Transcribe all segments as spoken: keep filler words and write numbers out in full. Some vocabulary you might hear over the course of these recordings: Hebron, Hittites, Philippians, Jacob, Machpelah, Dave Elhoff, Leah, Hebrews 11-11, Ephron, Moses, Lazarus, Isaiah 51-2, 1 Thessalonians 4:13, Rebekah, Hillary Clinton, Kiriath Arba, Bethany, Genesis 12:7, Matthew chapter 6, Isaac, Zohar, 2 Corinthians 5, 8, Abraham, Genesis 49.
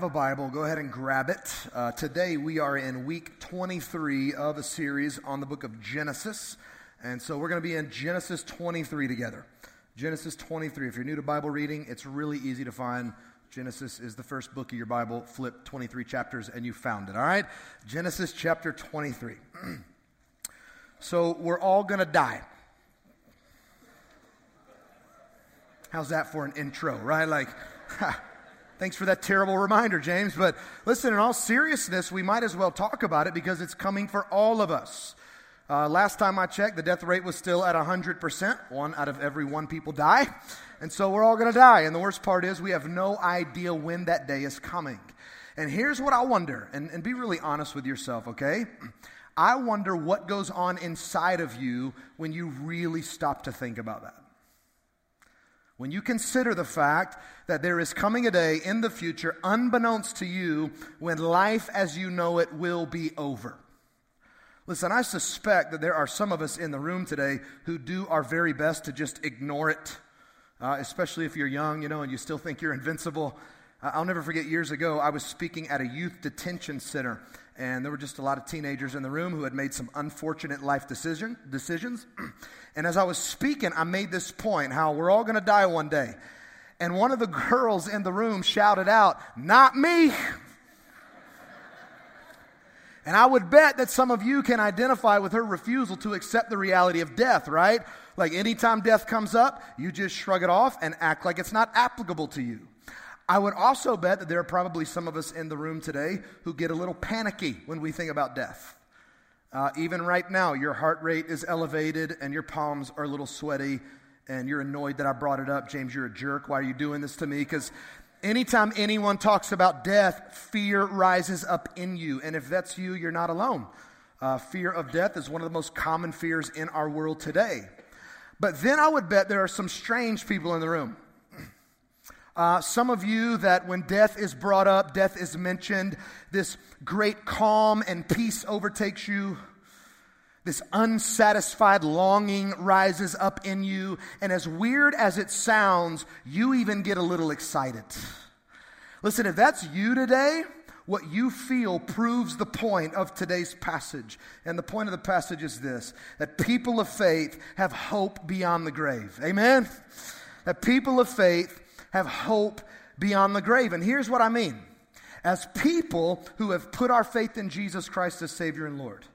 have a Bible, go ahead and grab it. Uh, today we are in week twenty-three of a series on the book of Genesis. And so we're going to be in Genesis twenty-three together. Genesis twenty-three. If you're new to Bible reading, it's really easy to find. Genesis is the first book of your Bible. Flip twenty-three chapters and you found it, all right? Genesis chapter twenty-three. So we're all going to die. How's that for an intro, right? Like, ha, thanks for that terrible reminder, James. But listen, in all seriousness, we might as well talk about it because it's coming for all of us. Uh, last time I checked, the death rate was still at one hundred percent. One out of every one people die. And so we're all going to die. And the worst part is we have no idea when that day is coming. And here's what I wonder, and, and be really honest with yourself, okay? I wonder what goes on inside of you when you really stop to think about that. When you consider the fact that there is coming a day in the future, unbeknownst to you, when life as you know it will be over. Listen, I suspect that there are some of us in the room today who do our very best to just ignore it, uh, especially if you're young, you know, and you still think you're invincible. Uh, I'll never forget years ago, I was speaking at a youth detention center, and there were just a lot of teenagers in the room who had made some unfortunate life decision, decisions. And as I was speaking, I made this point, how we're all going to die one day. And one of the girls in the room shouted out, "Not me." And I would bet that some of you can identify with her refusal to accept the reality of death, right? Like anytime death comes up, you just shrug it off and act like it's not applicable to you. I would also bet that there are probably some of us in the room today who get a little panicky when we think about death. Uh, even right now, your heart rate is elevated and your palms are a little sweaty and you're annoyed that I brought it up. James, you're a jerk. Why are you doing this to me? Because anytime anyone talks about death, fear rises up in you. And if that's you, you're not alone. Uh, fear of death is one of the most common fears in our world today. But then I would bet there are some strange people in the room. Uh, some of you that when death is brought up, death is mentioned, this great calm and peace overtakes you. This unsatisfied longing rises up in you. And as weird as it sounds, you even get a little excited. Listen, if that's you today, what you feel proves the point of today's passage. And the point of the passage is this, that people of faith have hope beyond the grave. Amen? That people of faith have hope beyond the grave. And here's what I mean. As people who have put our faith in Jesus Christ as Savior and Lord,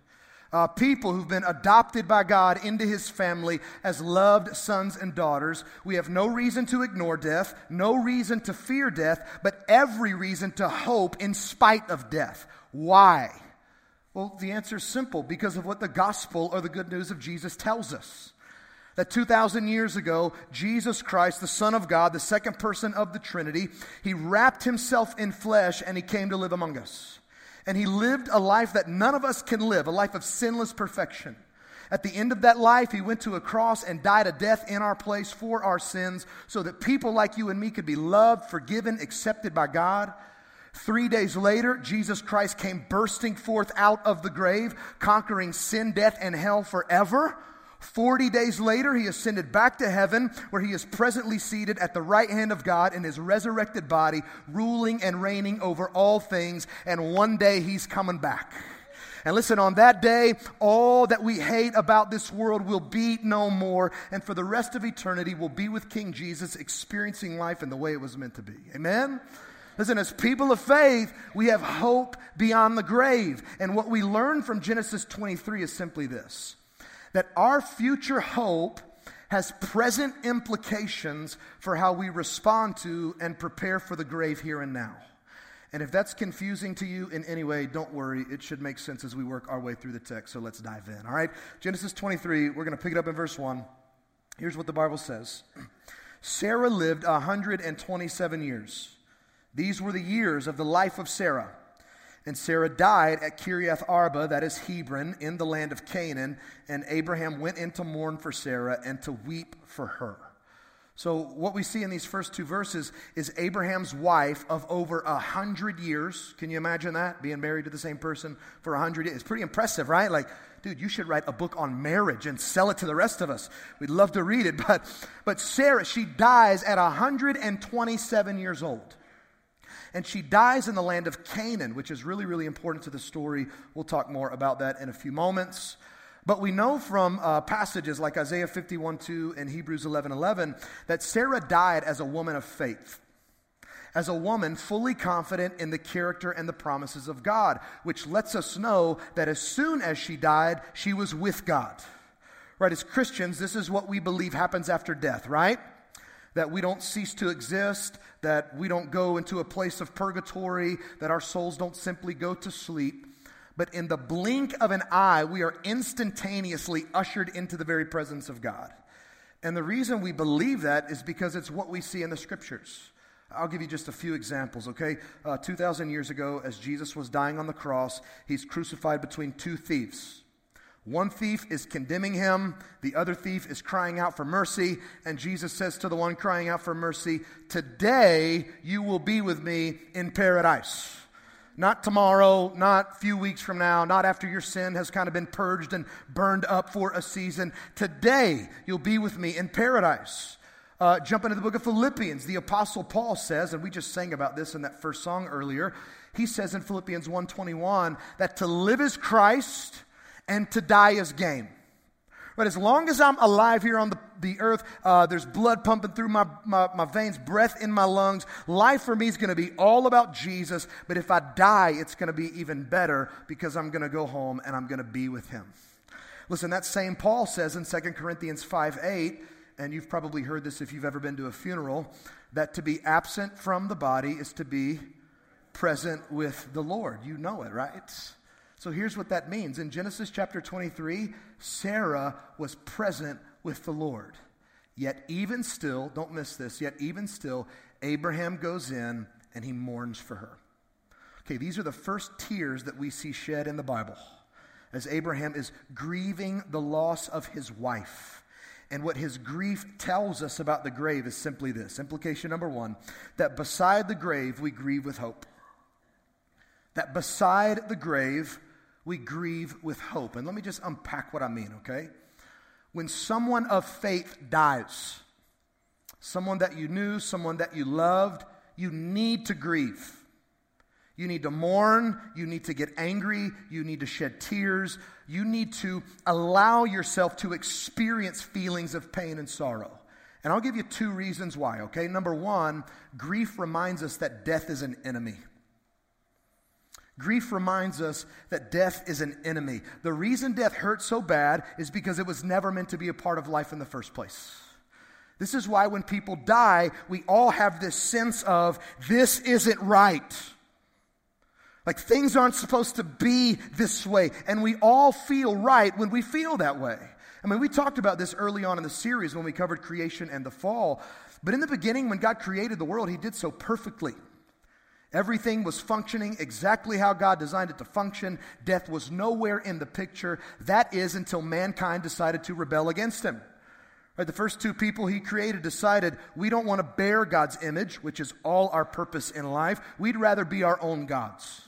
uh, people who've been adopted by God into His family as loved sons and daughters, we have no reason to ignore death, no reason to fear death, but every reason to hope in spite of death. Why? Well, the answer is simple. Because of what the gospel or the good news of Jesus tells us. That two thousand years ago, Jesus Christ, the Son of God, the second person of the Trinity, He wrapped Himself in flesh and He came to live among us. And He lived a life that none of us can live, a life of sinless perfection. At the end of that life, He went to a cross and died a death in our place for our sins so that people like you and me could be loved, forgiven, accepted by God. Three days later, Jesus Christ came bursting forth out of the grave, conquering sin, death, and hell forever. Forty days later, He ascended back to heaven, where He is presently seated at the right hand of God in His resurrected body, ruling and reigning over all things, and one day He's coming back. And listen, on that day, all that we hate about this world will be no more, and for the rest of eternity, we'll be with King Jesus, experiencing life in the way it was meant to be. Amen? Listen, as people of faith, we have hope beyond the grave, and what we learn from Genesis twenty-three is simply this. That our future hope has present implications for how we respond to and prepare for the grave here and now. And if that's confusing to you in any way, don't worry. It should make sense as we work our way through the text. So let's dive in, all right? Genesis twenty-three, we're going to pick it up in verse one. Here's what the Bible says. Sarah lived one hundred twenty-seven years. These were the years of the life of Sarah. And Sarah died at Kiriath Arba, that is Hebron, in the land of Canaan. And Abraham went in to mourn for Sarah and to weep for her. So what we see in these first two verses is Abraham's wife of over a hundred years. Can you imagine that? Being married to the same person for a hundred years. It's pretty impressive, right? Like, dude, you should write a book on marriage and sell it to the rest of us. We'd love to read it. But, but Sarah, she dies at one hundred twenty-seven years old. and she dies in the land of Canaan, which is really, really important to the story. We'll talk more about that in a few moments. But we know from uh, passages like Isaiah fifty-one two and Hebrews eleven eleven that Sarah died as a woman of faith, as a woman fully confident in the character and the promises of God, which lets us know that as soon as she died, she was with God. Right? As Christians, this is what we believe happens after death, right? That we don't cease to exist, that we don't go into a place of purgatory, that our souls don't simply go to sleep. But in the blink of an eye, we are instantaneously ushered into the very presence of God. And the reason we believe that is because it's what we see in the Scriptures. I'll give you just a few examples, okay? Uh, two thousand years ago, as Jesus was dying on the cross, he's crucified between two thieves. One thief is condemning him. The other thief is crying out for mercy. And Jesus says to the one crying out for mercy, "Today you will be with me in paradise." Not tomorrow, not a few weeks from now, not after your sin has kind of been purged and burned up for a season. Today you'll be with me in paradise. Uh, jump into the book of Philippians. The Apostle Paul says, and we just sang about this in that first song earlier, he says in Philippians one twenty-one that to live is Christ and to die is gain. But as long as I'm alive here on the, the earth, uh, there's blood pumping through my, my, my veins, breath in my lungs. Life for me is going to be all about Jesus. But if I die, it's going to be even better because I'm going to go home and I'm going to be with him. Listen, that same Paul says in Second Corinthians five eight, and you've probably heard this if you've ever been to a funeral, that to be absent from the body is to be present with the Lord. You know it, right? So here's what that means. In Genesis chapter twenty-three, Sarah was present with the Lord. Yet even still, don't miss this, yet even still, Abraham goes in and he mourns for her. Okay, these are the first tears that we see shed in the Bible as Abraham is grieving the loss of his wife. And what his grief tells us about the grave is simply this. Implication number one, that beside the grave, we grieve with hope. That beside the grave, we grieve with hope. And let me just unpack what I mean, okay? When someone of faith dies, someone that you knew, someone that you loved, you need to grieve. You need to mourn, you need to get angry, you need to shed tears, you need to allow yourself to experience feelings of pain and sorrow. And I'll give you two reasons why, okay? Number one, grief reminds us that death is an enemy. Grief reminds us that death is an enemy. The reason death hurts so bad is because it was never meant to be a part of life in the first place. This is why when people die, we all have this sense of, this isn't right. Like, things aren't supposed to be this way, and we all feel right when we feel that way. I mean, we talked about this early on in the series when we covered creation and the fall, but in the beginning, when God created the world, he did so perfectly. Everything was functioning exactly how God designed it to function. Death was nowhere in the picture. That is until mankind decided to rebel against him. Right, the first two people he created decided, we don't want to bear God's image, which is all our purpose in life. We'd rather be our own gods.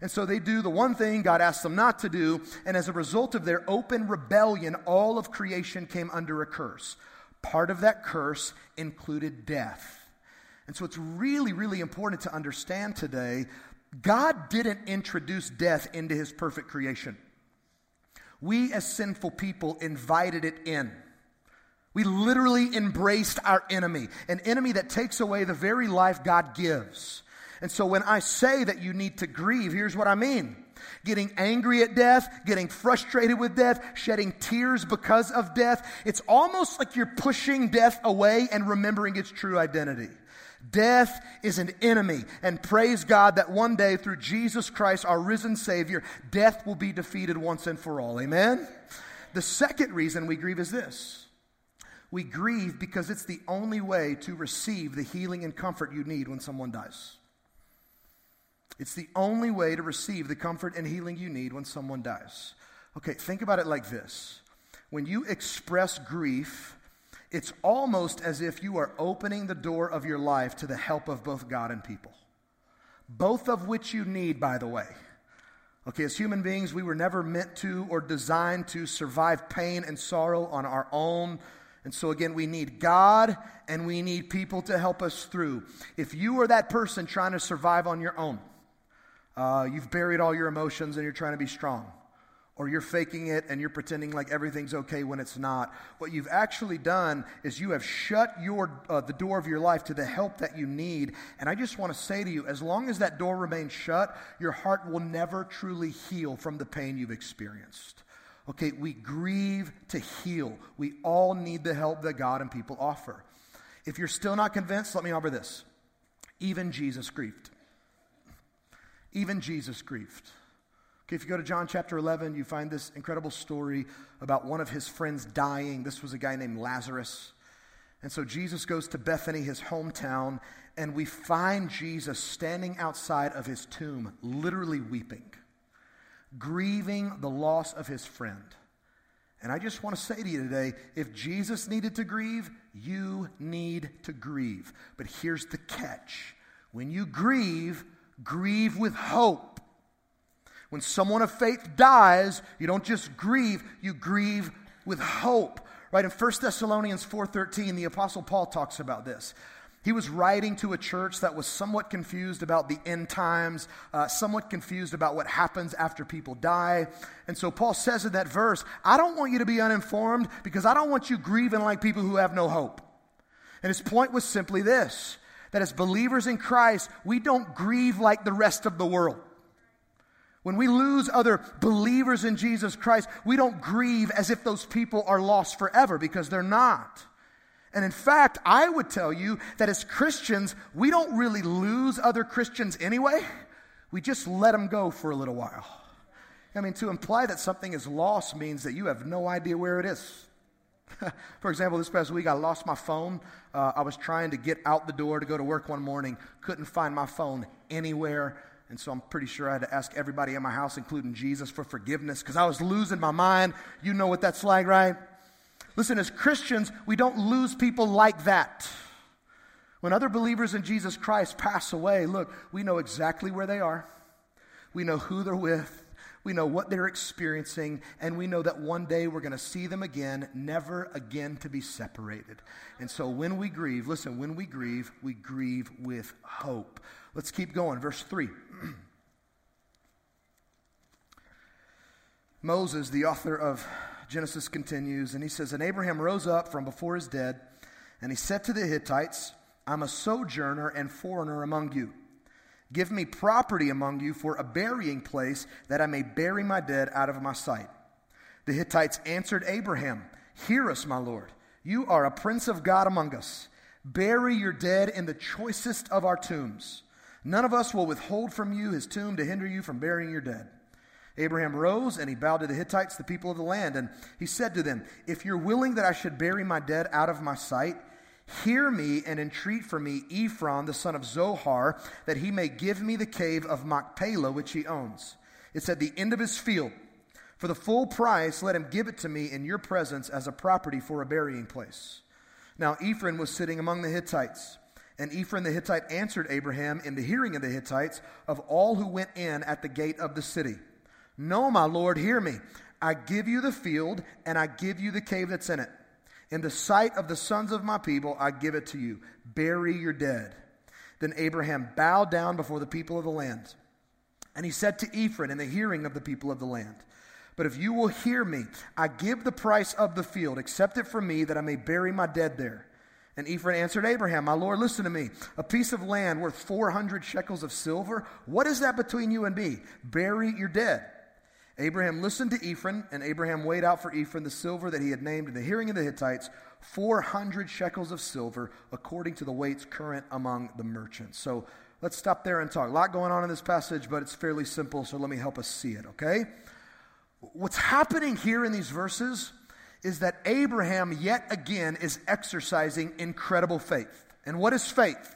And so they do the one thing God asked them not to do, and as a result of their open rebellion, all of creation came under a curse. Part of that curse included death. And so it's really, really important to understand today, God didn't introduce death into his perfect creation. We as sinful people invited it in. We literally embraced our enemy, an enemy that takes away the very life God gives. And so when I say that you need to grieve, here's what I mean. Getting angry at death, getting frustrated with death, shedding tears because of death. It's almost like you're pushing death away and remembering its true identity. Death is an enemy, and praise God that one day through Jesus Christ, our risen Savior, death will be defeated once and for all. Amen? The second reason we grieve is this. We grieve because it's the only way to receive the healing and comfort you need when someone dies. It's the only way to receive the comfort and healing you need when someone dies. Okay, think about it like this. When you express grief, it's almost as if you are opening the door of your life to the help of both God and people. Both of which you need, by the way. Okay, as human beings, we were never meant to or designed to survive pain and sorrow on our own. And so again, we need God and we need people to help us through. If you are that person trying to survive on your own, uh, you've buried all your emotions and you're trying to be strong, or you're faking it and you're pretending like everything's okay when it's not, what you've actually done is you have shut your uh, the door of your life to the help that you need. And I just want to say to you, as long as that door remains shut, your heart will never truly heal from the pain you've experienced. Okay, we grieve to heal. We all need the help that God and people offer. If you're still not convinced, let me offer this. Even Jesus grieved. Even Jesus grieved. Okay, if you go to John chapter eleven, you find this incredible story about one of his friends dying. This was a guy named Lazarus. And so Jesus goes to Bethany, his hometown, and we find Jesus standing outside of his tomb, literally weeping, grieving the loss of his friend. And I just want to say to you today, if Jesus needed to grieve, you need to grieve. But here's the catch. When you grieve, grieve with hope. When someone of faith dies, you don't just grieve, you grieve with hope. Right? In First Thessalonians four thirteen, the Apostle Paul talks about this. He was writing to a church that was somewhat confused about the end times, uh, somewhat confused about what happens after people die. And so Paul says in that verse, I don't want you to be uninformed because I don't want you grieving like people who have no hope. And his point was simply this, that as believers in Christ, we don't grieve like the rest of the world. When we lose other believers in Jesus Christ, we don't grieve as if those people are lost forever, because they're not. And in fact, I would tell you that as Christians, we don't really lose other Christians anyway. We just let them go for a little while. I mean, to imply that something is lost means that you have no idea where it is. For example, this past week, I lost my phone. Uh, I was trying to get out the door to go to work one morning. Couldn't find my phone anywhere. And so I'm pretty sure I had to ask everybody in my house, including Jesus, for forgiveness because I was losing my mind. You know what that's like, right? Listen, as Christians, we don't lose people like that. When other believers in Jesus Christ pass away, look, we know exactly where they are. We know who they're with. We know what they're experiencing, and we know that one day we're going to see them again, never again to be separated. And so when we grieve, listen, when we grieve, we grieve with hope. Let's keep going. Verse three. Moses, the author of Genesis, continues, and he says, and Abraham rose up from before his dead, and he said to the Hittites, I'm a sojourner and foreigner among you. Give me property among you for a burying place, that I may bury my dead out of my sight. The Hittites answered Abraham, Hear us, my Lord. You are a prince of God among us. Bury your dead in the choicest of our tombs. None of us will withhold from you his tomb to hinder you from burying your dead. Abraham rose, and he bowed to the Hittites, the people of the land, and he said to them, If you're willing that I should bury my dead out of my sight, hear me and entreat for me Ephron, the son of Zohar, that he may give me the cave of Machpelah, which he owns. It's at the end of his field. For the full price, let him give it to me in your presence as a property for a burying place. Now Ephron was sitting among the Hittites. And Ephron the Hittite answered Abraham in the hearing of the Hittites, of all who went in at the gate of the city. No, my Lord, hear me. I give you the field, and I give you the cave that's in it. In the sight of the sons of my people, I give it to you. Bury your dead. Then Abraham bowed down before the people of the land. And he said to Ephron in the hearing of the people of the land, But if you will hear me, I give the price of the field. Accept it from me that I may bury my dead there. And Ephron answered Abraham, My Lord, listen to me. A piece of land worth four hundred shekels of silver. What is that between you and me? Bury your dead. Abraham listened to Ephron, and Abraham weighed out for Ephron the silver that he had named in the hearing of the Hittites, four hundred shekels of silver, according to the weights current among the merchants. So let's stop there and talk. A lot going on in this passage, but it's fairly simple, so let me help us see it, okay? What's happening here in these verses is that Abraham, yet again, is exercising incredible faith. And what is faith?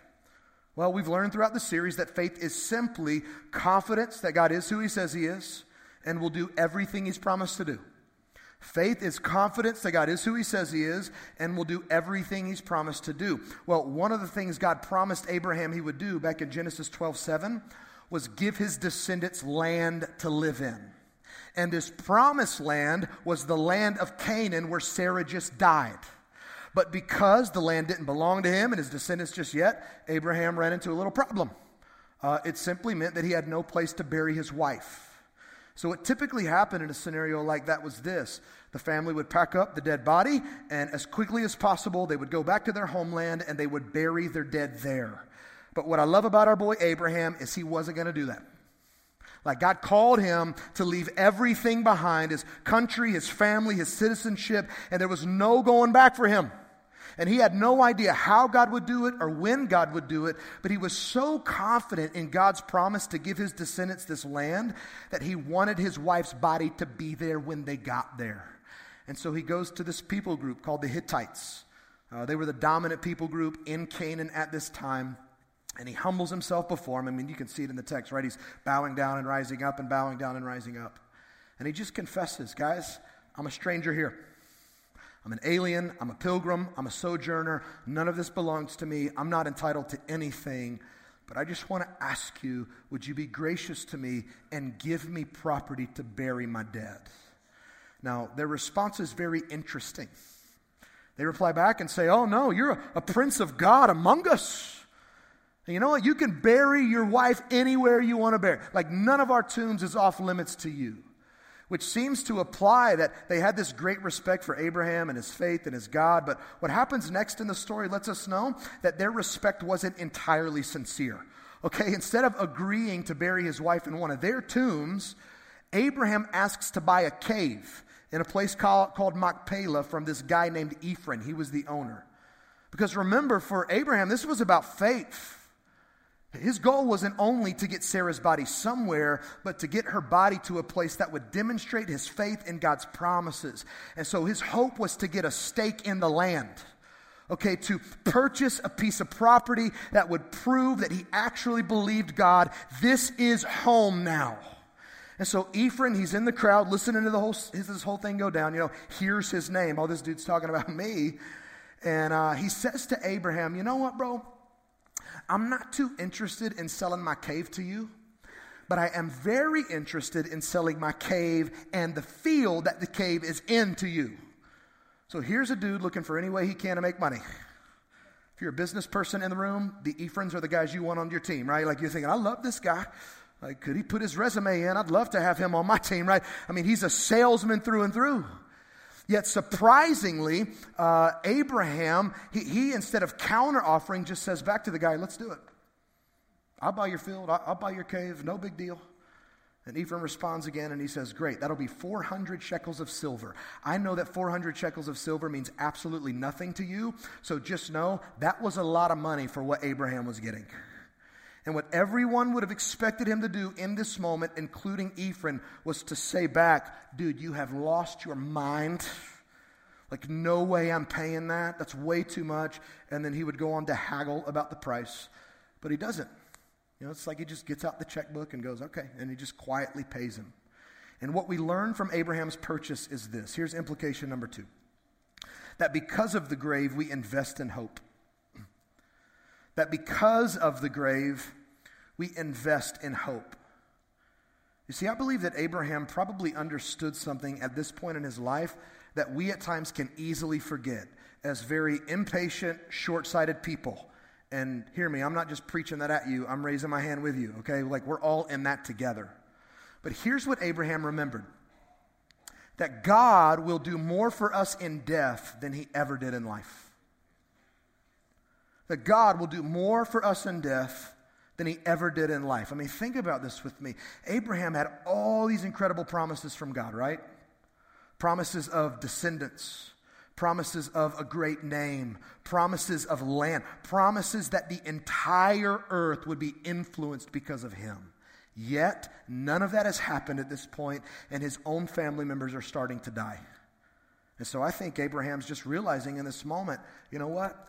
Well, we've learned throughout the series that faith is simply confidence that God is who he says he is, and will do everything he's promised to do. Faith is confidence that God is who he says he is, and will do everything he's promised to do. Well, one of the things God promised Abraham he would do back in Genesis twelve seven was give his descendants land to live in. And this promised land was the land of Canaan, where Sarah just died. But because the land didn't belong to him and his descendants just yet, Abraham ran into a little problem. Uh, it simply meant that he had no place to bury his wife. So what typically happened in a scenario like that was this. The family would pack up the dead body, and as quickly as possible, they would go back to their homeland, and they would bury their dead there. But what I love about our boy Abraham is he wasn't going to do that. Like, God called him to leave everything behind, his country, his family, his citizenship, and there was no going back for him. And he had no idea how God would do it or when God would do it, but he was so confident in God's promise to give his descendants this land that he wanted his wife's body to be there when they got there. And so he goes to this people group called the Hittites. Uh, they were the dominant people group in Canaan at this time. And he humbles himself before him. I mean, you can see it in the text, right? He's bowing down and rising up and bowing down and rising up. And he just confesses, guys, I'm a stranger here. I'm an alien, I'm a pilgrim, I'm a sojourner. None of this belongs to me. I'm not entitled to anything. But I just want to ask you, would you be gracious to me and give me property to bury my dead? Now, their response is very interesting. They reply back and say, oh no, you're a, a prince of God among us. And you know what? You can bury your wife anywhere you want to bury. Like, none of our tombs is off limits to you. Which seems to apply that they had this great respect for Abraham and his faith and his God, but what happens next in the story lets us know that their respect wasn't entirely sincere. Okay, instead of agreeing to bury his wife in one of their tombs, Abraham asks to buy a cave in a place called, called Machpelah from this guy named Ephron. He was the owner. Because remember, for Abraham, this was about faith. His goal wasn't only to get Sarah's body somewhere, but to get her body to a place that would demonstrate his faith in God's promises. And so his hope was to get a stake in the land, okay, to purchase a piece of property that would prove that he actually believed God. This is home now. And so Ephron, he's in the crowd listening to the whole his, this whole thing go down. You know, here's his name. Oh, this dude's talking about me. And uh, he says to Abraham, you know what, bro? I'm not too interested in selling my cave to you, but I am very interested in selling my cave and the field that the cave is in to you. So here's a dude looking for any way he can to make money. If you're a business person in the room, the Ephrons are the guys you want on your team, right? Like, you're thinking, I love this guy. Like, could he put his resume in? I'd love to have him on my team, right? I mean, he's a salesman through and through. Yet surprisingly, uh, Abraham, he, he instead of counter offering, just says back to the guy, let's do it. I'll buy your field. I'll, I'll buy your cave. No big deal. And Ephraim responds again, and he says, great, that'll be four hundred shekels of silver. I know that four hundred shekels of silver means absolutely nothing to you, so just know that was a lot of money for what Abraham was getting. And what everyone would have expected him to do in this moment, including Ephron, was to say back, dude, you have lost your mind. Like, no way I'm paying that. That's way too much. And then he would go on to haggle about the price. But he doesn't. You know, it's like he just gets out the checkbook and goes, okay. And he just quietly pays him. And what we learn from Abraham's purchase is this. Here's implication number two. That because of the grave, we invest in hope. That because of the grave, we invest in hope. You see, I believe that Abraham probably understood something at this point in his life that we at times can easily forget as very impatient, short-sighted people. And hear me, I'm not just preaching that at you. I'm raising my hand with you, okay? Like, we're all in that together. But here's what Abraham remembered. That God will do more for us in death than he ever did in life. That God will do more for us in death than he ever did in life. I mean, think about this with me. Abraham had all these incredible promises from God, right? Promises of descendants, promises of a great name, promises of land, promises that the entire earth would be influenced because of him. Yet, none of that has happened at this point, and his own family members are starting to die. And so I think Abraham's just realizing in this moment, you know what?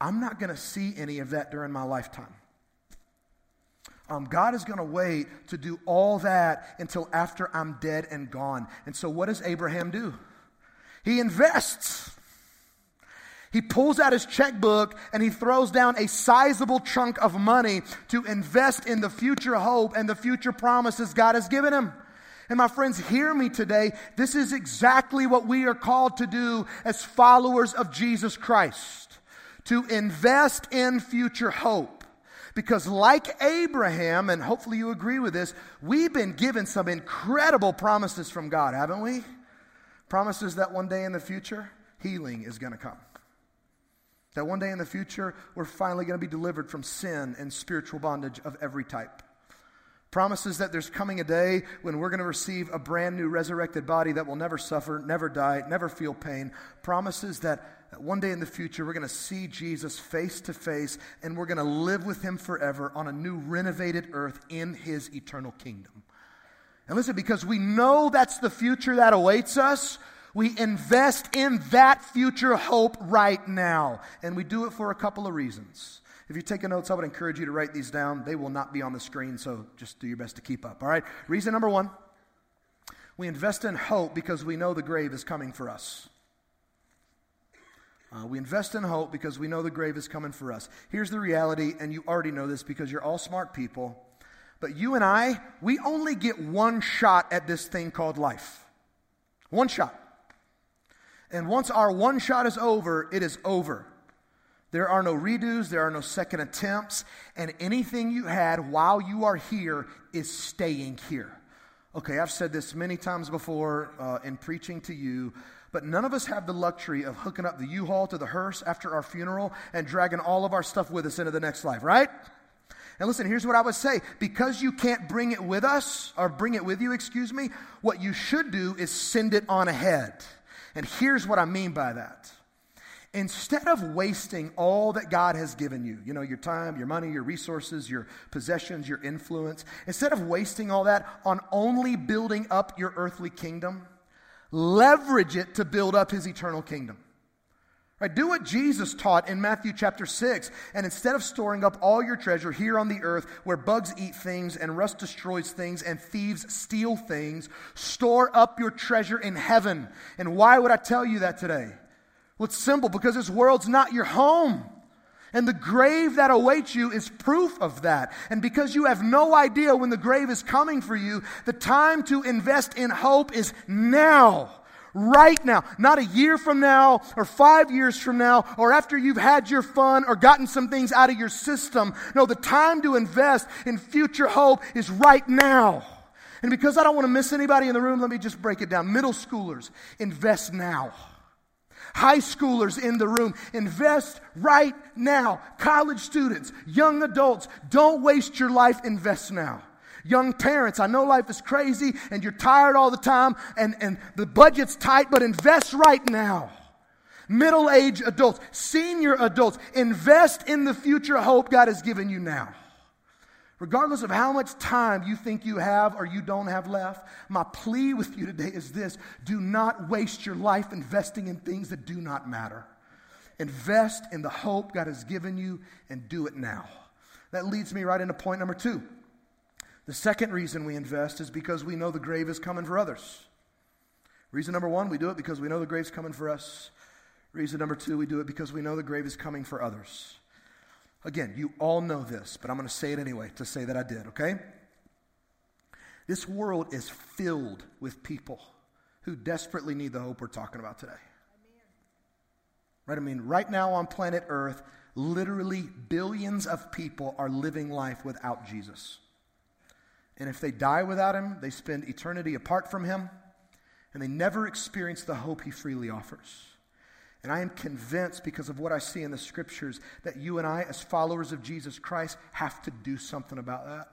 I'm not going to see any of that during my lifetime. Um, God is going to wait to do all that until after I'm dead and gone. And so what does Abraham do? He invests. He pulls out his checkbook and he throws down a sizable chunk of money to invest in the future hope and the future promises God has given him. And my friends, hear me today. This is exactly what we are called to do as followers of Jesus Christ, to invest in future hope. Because like Abraham, and hopefully you agree with this, we've been given some incredible promises from God, haven't we? Promises that one day in the future, healing is going to come. That one day in the future, we're finally going to be delivered from sin and spiritual bondage of every type. Promises that there's coming a day when we're going to receive a brand new resurrected body that will never suffer, never die, never feel pain. Promises that one day in the future, we're going to see Jesus face to face and we're going to live with him forever on a new renovated earth in his eternal kingdom. And listen, because we know that's the future that awaits us, we invest in that future hope right now. And we do it for a couple of reasons. If you're taking notes, I would encourage you to write these down. They will not be on the screen, so just do your best to keep up, all right? Reason number one, we invest in hope because we know the grave is coming for us. Uh, we invest in hope because we know the grave is coming for us. Here's the reality, and you already know this because you're all smart people, but you and I, we only get one shot at this thing called life. One shot. And once our one shot is over, it is over. There are no redos, there are no second attempts, and anything you had while you are here is staying here. Okay, I've said this many times before uh, in preaching to you, but none of us have the luxury of hooking up the U-Haul to the hearse after our funeral and dragging all of our stuff with us into the next life, right? And listen, here's what I would say. Because you can't bring it with us, or bring it with you, excuse me, what you should do is send it on ahead. And here's what I mean by that. Instead of wasting all that God has given you, you know, your time, your money, your resources, your possessions, your influence, instead of wasting all that on only building up your earthly kingdom, leverage it to build up his eternal kingdom. Right? Do what Jesus taught in Matthew chapter six, and instead of storing up all your treasure here on the earth where bugs eat things and rust destroys things and thieves steal things, store up your treasure in heaven. And why would I tell you that today? Well, it's simple, because this world's not your home. And the grave that awaits you is proof of that. And because you have no idea when the grave is coming for you, the time to invest in hope is now. Right now. Not a year from now, or five years from now, or after you've had your fun or gotten some things out of your system. No, the time to invest in future hope is right now. And because I don't want to miss anybody in the room, let me just break it down. Middle schoolers, invest now. High schoolers in the room, invest right now. College students, young adults, don't waste your life, invest now. Young parents, I know life is crazy and you're tired all the time and, and the budget's tight, but invest right now. Middle-aged adults, senior adults, invest in the future hope God has given you now. Regardless of how much time you think you have or you don't have left, my plea with you today is this: do not waste your life investing in things that do not matter. Invest in the hope God has given you and do it now. That leads me right into point number two. The second reason we invest is because we know the grave is coming for others. Reason number one, we do it because we know the grave's coming for us. Reason number two, we do it because we know the grave is coming for others. Again, you all know this, but I'm going to say it anyway to say that I did, okay? This world is filled with people who desperately need the hope we're talking about today. Right? I mean, right now on planet Earth, literally billions of people are living life without Jesus. And if they die without him, they spend eternity apart from him, and they never experience the hope he freely offers. And I am convinced, because of what I see in the scriptures, that you and I, as followers of Jesus Christ, have to do something about that.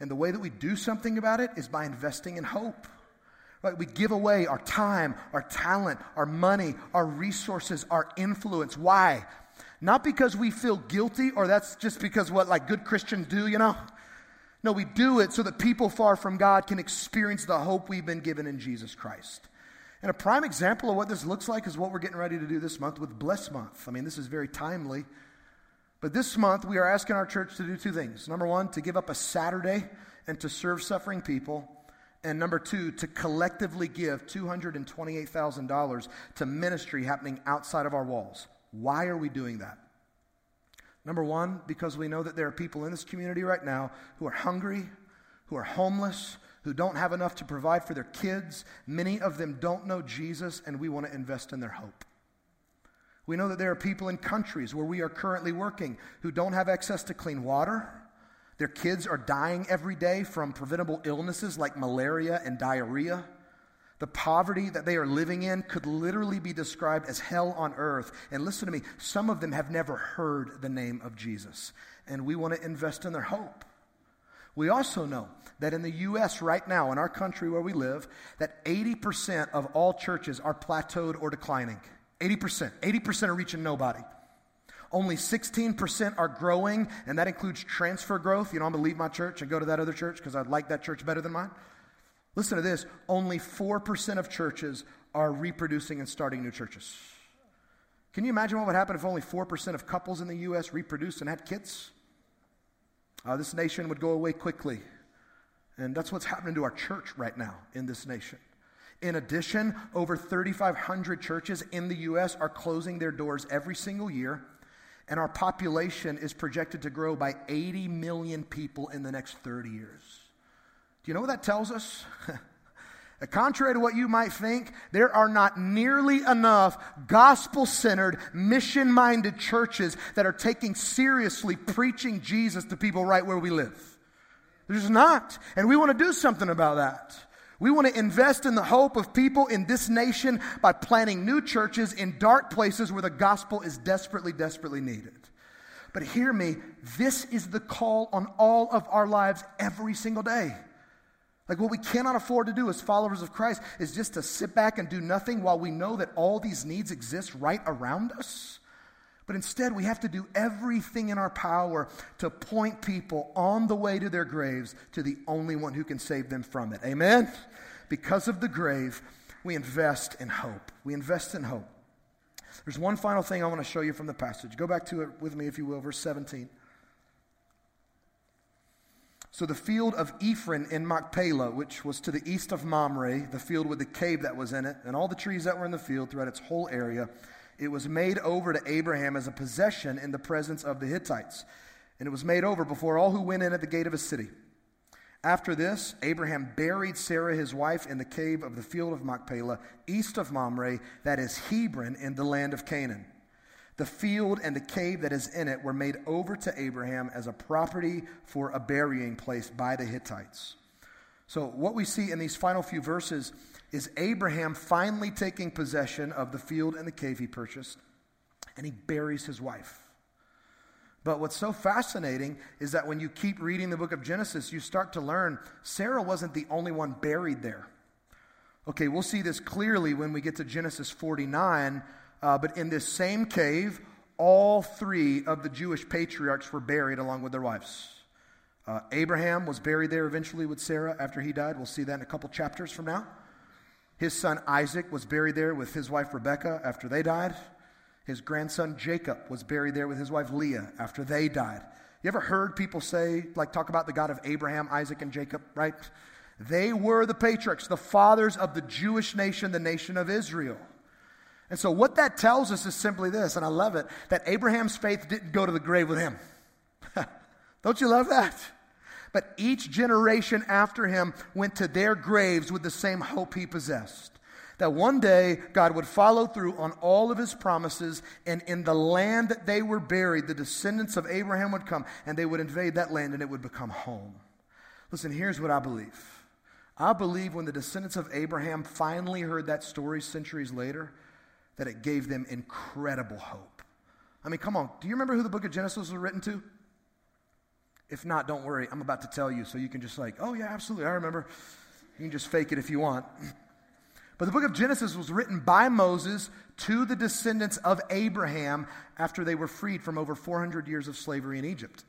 And the way that we do something about it is by investing in hope. Right? We give away our time, our talent, our money, our resources, our influence. Why? Not because we feel guilty, or that's just because what like good Christians do, you know? No, we do it so that people far from God can experience the hope we've been given in Jesus Christ. And a prime example of what this looks like is what we're getting ready to do this month with Bless Month. I mean, this is very timely. But this month, we are asking our church to do two things. Number one, to give up a Saturday and to serve suffering people. And number two, to collectively give two hundred twenty-eight thousand dollars to ministry happening outside of our walls. Why are we doing that? Number one, because we know that there are people in this community right now who are hungry, who are homeless, who don't have enough to provide for their kids. Many of them don't know Jesus, and we want to invest in their hope. We know that there are people in countries where we are currently working who don't have access to clean water. Their kids are dying every day from preventable illnesses like malaria and diarrhea. The poverty that they are living in could literally be described as hell on earth. And listen to me, some of them have never heard the name of Jesus. And we want to invest in their hope. We also know that in the U S right now, in our country where we live, that eighty percent of all churches are plateaued or declining. eighty percent. eighty percent are reaching nobody. Only sixteen percent are growing, and that includes transfer growth. You know, I'm going to leave my church and go to that other church because I like that church better than mine. Listen to this. Only four percent of churches are reproducing and starting new churches. Can you imagine what would happen if only four percent of couples in the U S reproduced and had kids? Uh, this nation would go away quickly. And that's what's happening to our church right now in this nation. In addition, over thirty-five hundred churches in the U S are closing their doors every single year. And our population is projected to grow by eighty million people in the next thirty years. Do you know what that tells us? Contrary to what you might think, there are not nearly enough gospel-centered, mission-minded churches that are taking seriously preaching Jesus to people right where we live. There's not. And we want to do something about that. We want to invest in the hope of people in this nation by planting new churches in dark places where the gospel is desperately, desperately needed. But hear me, this is the call on all of our lives every single day. Like, what we cannot afford to do as followers of Christ is just to sit back and do nothing while we know that all these needs exist right around us. But instead, we have to do everything in our power to point people on the way to their graves to the only one who can save them from it. Amen? Because of the grave, we invest in hope. We invest in hope. There's one final thing I want to show you from the passage. Go back to it with me, if you will, verse seventeen. So the field of Ephron in Machpelah, which was to the east of Mamre, the field with the cave that was in it, and all the trees that were in the field throughout its whole area, it was made over to Abraham as a possession in the presence of the Hittites. And it was made over before all who went in at the gate of his city. After this, Abraham buried Sarah, his wife, in the cave of the field of Machpelah, east of Mamre, that is Hebron, in the land of Canaan. The field and the cave that is in it were made over to Abraham as a property for a burying place by the Hittites. So what we see in these final few verses is Abraham finally taking possession of the field and the cave he purchased, and he buries his wife. But what's so fascinating is that when you keep reading the book of Genesis, you start to learn Sarah wasn't the only one buried there. Okay, we'll see this clearly when we get to Genesis forty-nine, Uh, but in this same cave, all three of the Jewish patriarchs were buried along with their wives. Uh, Abraham was buried there eventually with Sarah after he died. We'll see that in a couple chapters from now. His son Isaac was buried there with his wife Rebekah after they died. His grandson Jacob was buried there with his wife Leah after they died. You ever heard people say, like, talk about the God of Abraham, Isaac, and Jacob, right? They were the patriarchs, the fathers of the Jewish nation, the nation of Israel. And so what that tells us is simply this, and I love it, that Abraham's faith didn't go to the grave with him. Don't you love that? But each generation after him went to their graves with the same hope he possessed, that one day God would follow through on all of his promises, and in the land that they were buried, the descendants of Abraham would come, and they would invade that land, and it would become home. Listen, here's what I believe. I believe when the descendants of Abraham finally heard that story centuries later, that it gave them incredible hope. I mean, come on. Do you remember who the book of Genesis was written to? If not, don't worry. I'm about to tell you, so you can just like, oh, yeah, absolutely, I remember. You can just fake it if you want. But the book of Genesis was written by Moses to the descendants of Abraham after they were freed from over four hundred years of slavery in Egypt.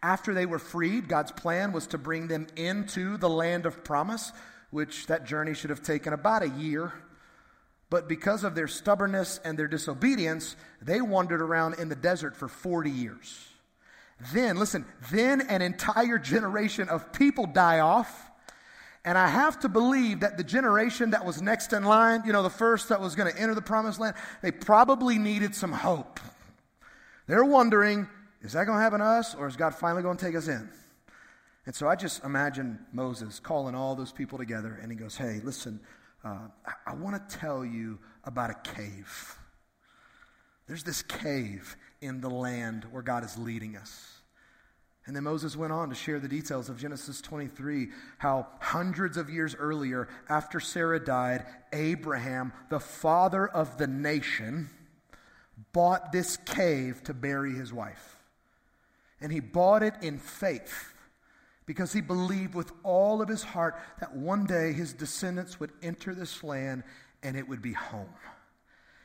After they were freed, God's plan was to bring them into the land of promise, which that journey should have taken about a year. But because of their stubbornness and their disobedience, they wandered around in the desert for forty years. Then, listen, then an entire generation of people die off. And I have to believe that the generation that was next in line, you know, the first that was going to enter the promised land, they probably needed some hope. They're wondering, is that going to happen to us, or is God finally going to take us in? And so I just imagine Moses calling all those people together, and he goes, hey, listen, uh, I, I want to tell you about a cave. There's this cave in the land where God is leading us. And then Moses went on to share the details of Genesis twenty-three, how hundreds of years earlier, after Sarah died, Abraham, the father of the nation, bought this cave to bury his wife. And he bought it in faith because he believed with all of his heart that one day his descendants would enter this land and it would be home.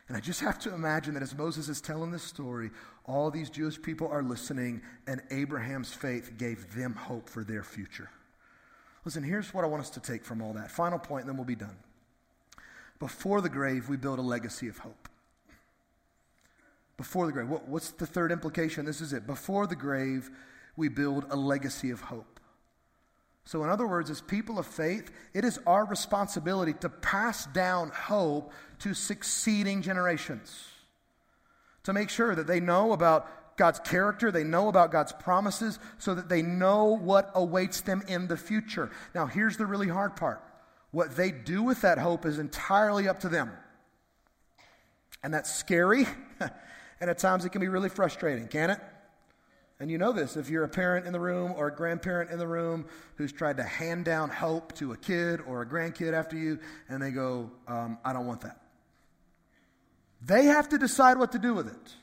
And I just have to imagine that as Moses is telling this story, all these Jewish people are listening, and Abraham's faith gave them hope for their future. Listen, here's what I want us to take from all that. Final point, and then we'll be done. Before the grave, we build a legacy of hope. Before the grave. What, what's the third implication? This is it. Before the grave, we build a legacy of hope. So in other words, as people of faith, it is our responsibility to pass down hope to succeeding generations, to make sure that they know about God's character, they know about God's promises, so that they know what awaits them in the future. Now, here's the really hard part. What they do with that hope is entirely up to them. And that's scary, and at times it can be really frustrating, can it? And you know this, if you're a parent in the room or a grandparent in the room who's tried to hand down hope to a kid or a grandkid after you, and they go, um, I don't want that. They have to decide what to do with it.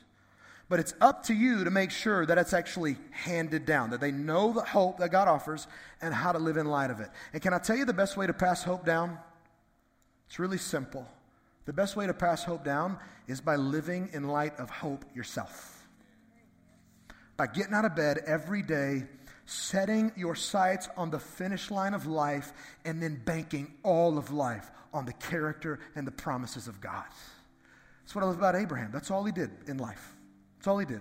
But it's up to you to make sure that it's actually handed down, that they know the hope that God offers and how to live in light of it. And can I tell you the best way to pass hope down? It's really simple. The best way to pass hope down is by living in light of hope yourself. By getting out of bed every day, setting your sights on the finish line of life, and then banking all of life on the character and the promises of God. That's what I love about Abraham. That's all he did in life. That's all he did.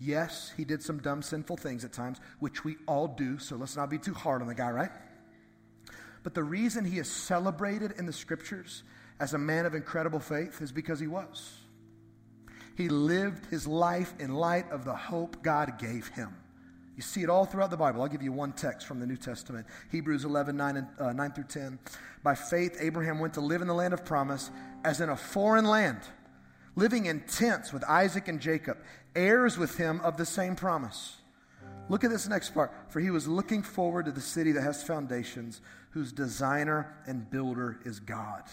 Yes, he did some dumb, sinful things at times, which we all do, so let's not be too hard on the guy, right? But the reason he is celebrated in the Scriptures as a man of incredible faith is because he was. He lived his life in light of the hope God gave him. You see it all throughout the Bible. I'll give you one text from the New Testament. Hebrews eleven, nine through ten. By faith, Abraham went to live in the land of promise as in a foreign land, living in tents with Isaac and Jacob, heirs with him of the same promise. Look at this next part. For he was looking forward to the city that has foundations, whose designer and builder is God.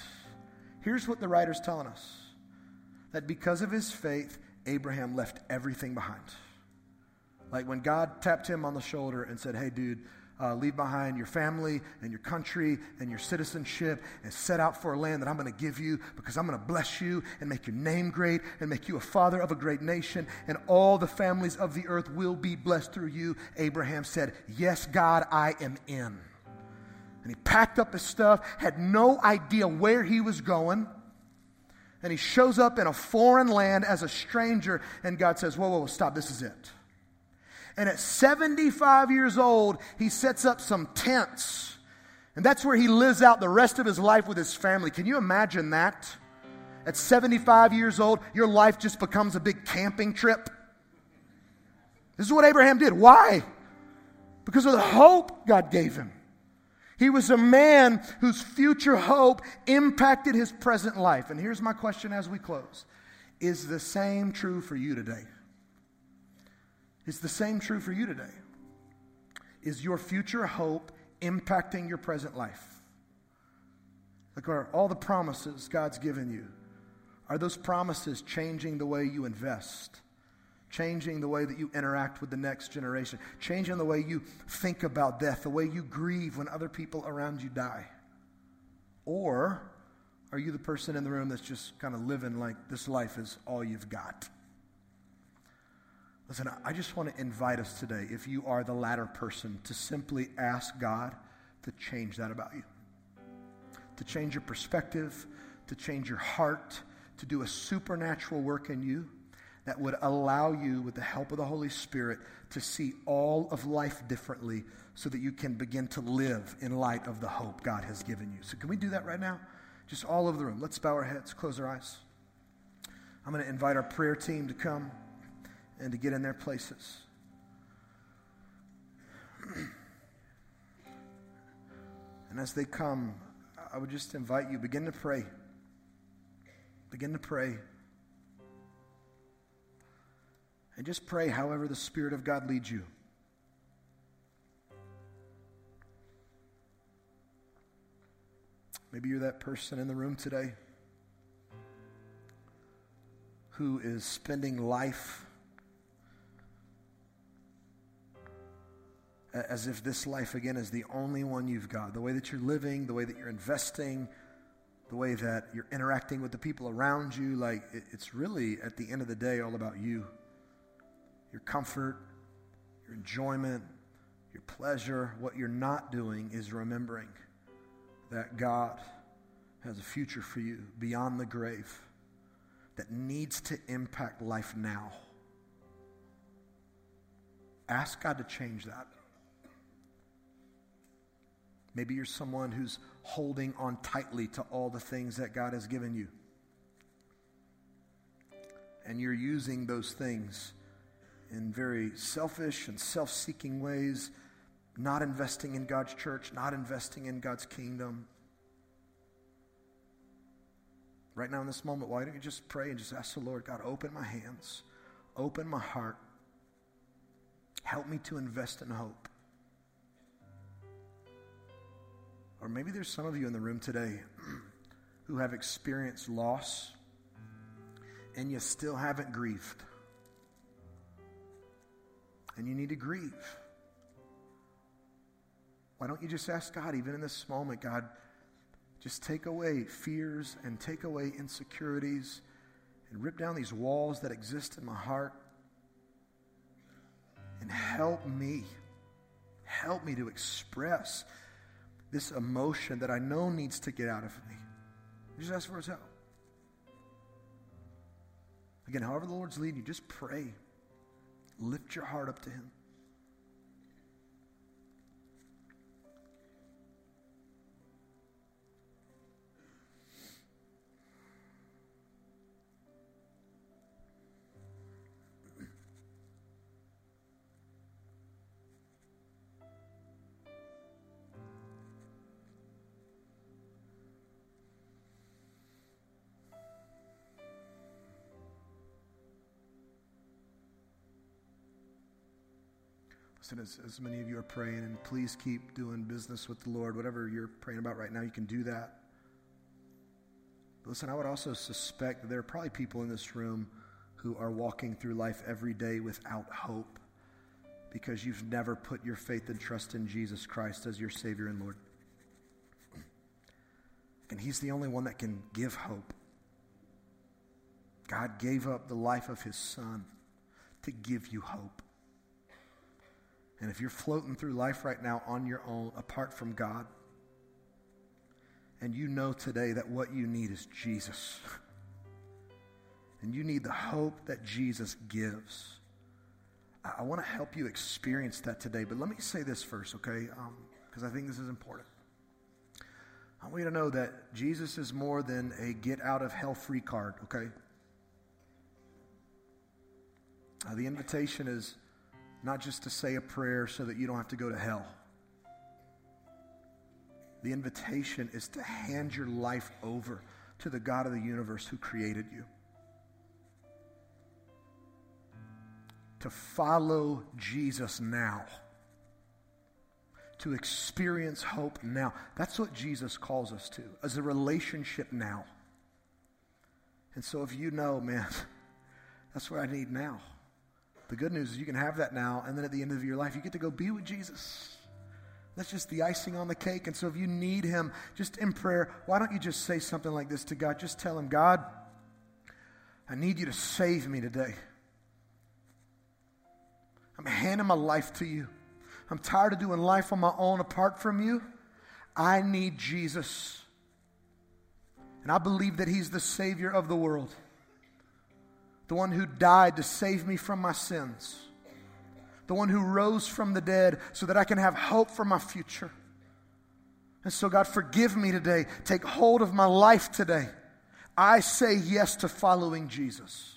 Here's what the writer's telling us. That because of his faith, Abraham left everything behind. Like when God tapped him on the shoulder and said, hey, dude, uh, leave behind your family and your country and your citizenship and set out for a land that I'm going to give you because I'm going to bless you and make your name great and make you a father of a great nation and all the families of the earth will be blessed through you. Abraham said, yes, God, I am in. And he packed up his stuff, had no idea where he was going. And he shows up in a foreign land as a stranger, and God says, whoa, whoa, whoa, stop, this is it. And at seventy-five years old, he sets up some tents, and that's where he lives out the rest of his life with his family. Can you imagine that? At seventy-five years old, your life just becomes a big camping trip. This is what Abraham did. Why? Because of the hope God gave him. He was a man whose future hope impacted his present life. And here's my question as we close. Is the same true for you today? Is the same true for you today? Is your future hope impacting your present life? Like, are all the promises God's given you, are those promises changing the way you invest? Changing the way that you interact with the next generation. Changing the way you think about death, the way you grieve when other people around you die. Or are you the person in the room that's just kind of living like this life is all you've got? Listen, I just want to invite us today, if you are the latter person, to simply ask God to change that about you. To change your perspective, to change your heart, to do a supernatural work in you that would allow you, with the help of the Holy Spirit, to see all of life differently so that you can begin to live in light of the hope God has given you. So can we do that right now? Just all over the room. Let's bow our heads, close our eyes. I'm going to invite our prayer team to come and to get in their places. And as they come, I would just invite you, begin to pray. Begin to pray. And just pray however the Spirit of God leads you. Maybe you're that person in the room today who is spending life as if this life, again, is the only one you've got. The way that you're living, the way that you're investing, the way that you're interacting with the people around you, like it, it's really, at the end of the day, all about you. Your comfort, your enjoyment, your pleasure. What you're not doing is remembering that God has a future for you beyond the grave that needs to impact life now. Ask God to change that. Maybe you're someone who's holding on tightly to all the things that God has given you. And you're using those things in very selfish and self-seeking ways, not investing in God's church, not investing in God's kingdom. Right now in this moment, why don't you just pray and just ask the Lord, God, open my hands, open my heart, help me to invest in hope. Or maybe there's some of you in the room today who have experienced loss and you still haven't grieved. And you need to grieve. Why don't you just ask God, even in this moment, God, just take away fears and take away insecurities and rip down these walls that exist in my heart and help me, help me to express this emotion that I know needs to get out of me. Just ask for His help. Again, however the Lord's leading you, just pray. Lift your heart up to Him. And as, as many of you are praying, and please keep doing business with the Lord. Whatever you're praying about right now, you can do that. But listen, I would also suspect that there are probably people in this room who are walking through life every day without hope because you've never put your faith and trust in Jesus Christ as your Savior and Lord. And He's the only one that can give hope. God gave up the life of His Son to give you hope. And if you're floating through life right now on your own, apart from God, and you know today that what you need is Jesus, and you need the hope that Jesus gives, I, I want to help you experience that today. But let me say this first, okay, because um, I think this is important. I want you to know that Jesus is more than a get-out-of-hell-free card, okay? Uh, the invitation is not just to say a prayer so that you don't have to go to hell. The invitation is to hand your life over to the God of the universe who created you. To follow Jesus now. To experience hope now. That's what Jesus calls us to, as a relationship now. And so if you know, man, that's what I need now. The good news is you can have that now, and then at the end of your life, you get to go be with Jesus. That's just the icing on the cake. And so if you need Him, just in prayer, why don't you just say something like this to God? Just tell Him, God, I need you to save me today. I'm handing my life to you. I'm tired of doing life on my own apart from you. I need Jesus. And I believe that He's the Savior of the world. The one who died to save me from my sins. The one who rose from the dead so that I can have hope for my future. And so, God, forgive me today. Take hold of my life today. I say yes to following Jesus.